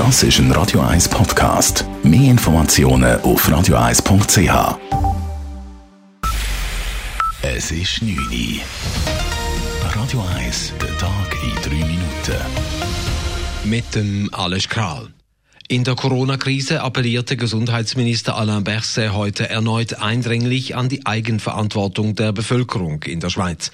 Das ist ein Radio 1 Podcast. Mehr Informationen auf radio1.ch. Es ist 9 Uhr. Radio 1, der Tag in 3 Minuten. Mit dem Alex Kral. In der Corona-Krise appellierte Gesundheitsminister Alain Berset heute erneut eindringlich an die Eigenverantwortung der Bevölkerung in der Schweiz.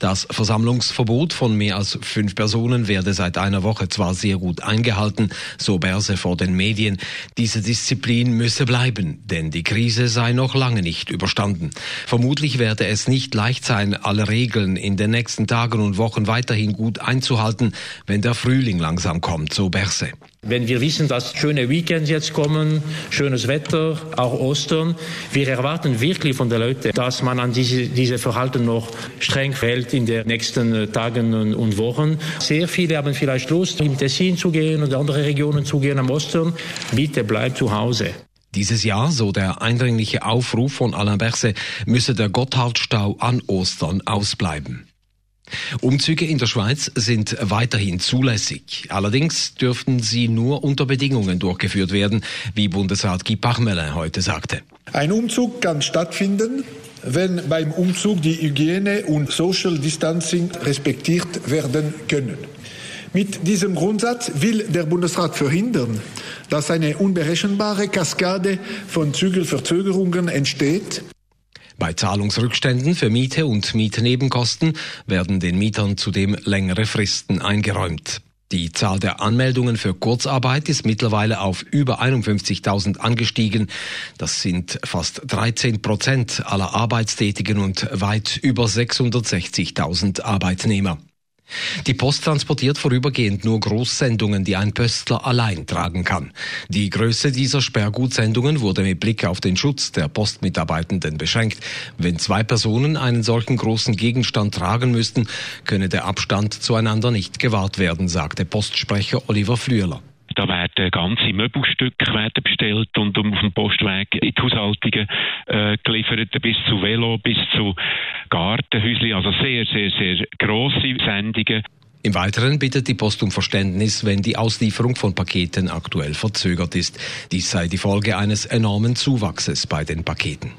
Das Versammlungsverbot von mehr als 5 Personen werde seit einer Woche zwar sehr gut eingehalten, so Berset vor den Medien. Diese Disziplin müsse bleiben, denn die Krise sei noch lange nicht überstanden. Vermutlich werde es nicht leicht sein, alle Regeln in den nächsten Tagen und Wochen weiterhin gut einzuhalten, wenn der Frühling langsam kommt, so Berset. Wenn wir wissen, dass schöne Weekends jetzt kommen, schönes Wetter, auch Ostern, wir erwarten wirklich von den Leuten, dass man an diese Verhalten noch streng hält in den nächsten Tagen und Wochen. Sehr viele haben vielleicht Lust, im Tessin zu gehen und andere Regionen zu gehen am Ostern. Bitte bleibt zu Hause. Dieses Jahr, so der eindringliche Aufruf von Alain Berset, müsse der Gotthardstau an Ostern ausbleiben. Umzüge in der Schweiz sind weiterhin zulässig. Allerdings dürften sie nur unter Bedingungen durchgeführt werden, wie Bundesrat Guy Parmelin heute sagte. Ein Umzug kann stattfinden, wenn beim Umzug die Hygiene und Social Distancing respektiert werden können. Mit diesem Grundsatz will der Bundesrat verhindern, dass eine unberechenbare Kaskade von Zügelverzögerungen entsteht. Bei Zahlungsrückständen für Miete und Mietnebenkosten werden den Mietern zudem längere Fristen eingeräumt. Die Zahl der Anmeldungen für Kurzarbeit ist mittlerweile auf über 51.000 angestiegen. Das sind fast 13% aller Arbeitstätigen und weit über 660.000 Arbeitnehmer. Die Post transportiert vorübergehend nur Großsendungen, die ein Pöstler allein tragen kann. Die Größe dieser Sperrgutsendungen wurde mit Blick auf den Schutz der Postmitarbeitenden beschränkt. Wenn 2 Personen einen solchen großen Gegenstand tragen müssten, könne der Abstand zueinander nicht gewahrt werden, sagte Postsprecher Oliver Flüeler. Da werden ganze Möbelstücke bestellt und auf dem Postweg in die Haushaltungen geliefert, bis zu Velo, bis zu Gartenhäuschen, also sehr, sehr, sehr grosse Sendungen. Im Weiteren bittet die Post um Verständnis, wenn die Auslieferung von Paketen aktuell verzögert ist. Dies sei die Folge eines enormen Zuwachses bei den Paketen.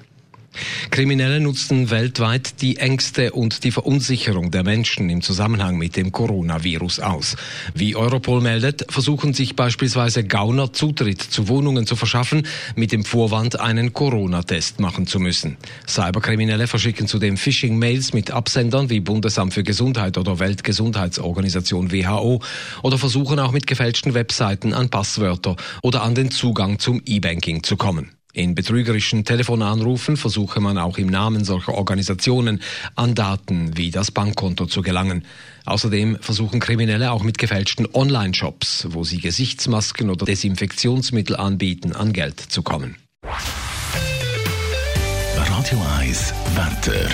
Kriminelle nutzten weltweit die Ängste und die Verunsicherung der Menschen im Zusammenhang mit dem Coronavirus aus. Wie Europol meldet, versuchen sich beispielsweise Gauner Zutritt zu Wohnungen zu verschaffen, mit dem Vorwand, einen Corona-Test machen zu müssen. Cyberkriminelle verschicken zudem Phishing-Mails mit Absendern wie Bundesamt für Gesundheit oder Weltgesundheitsorganisation WHO oder versuchen auch mit gefälschten Webseiten an Passwörter oder an den Zugang zum E-Banking zu kommen. In betrügerischen Telefonanrufen versuche man auch im Namen solcher Organisationen an Daten wie das Bankkonto zu gelangen. Außerdem versuchen Kriminelle auch mit gefälschten Online-Shops, wo sie Gesichtsmasken oder Desinfektionsmittel anbieten, an Geld zu kommen. Radio 1 Wetter.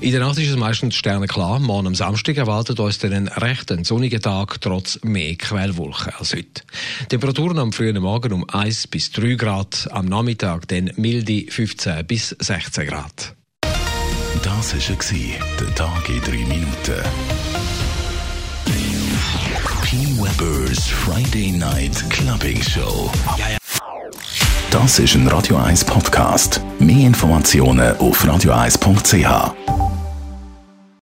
In der Nacht ist es meistens sternenklar. Morgen am Samstag erwartet uns einen recht sonnigen Tag, trotz mehr Quellwolken als heute. Temperaturen am frühen Morgen um 1 bis 3 Grad, am Nachmittag dann milde 15 bis 16 Grad. Das war der Tag in 3 Minuten. P. Weber's Friday Night Clubbing Show. Das ist ein Radio 1 Podcast. Mehr Informationen auf radio1.ch.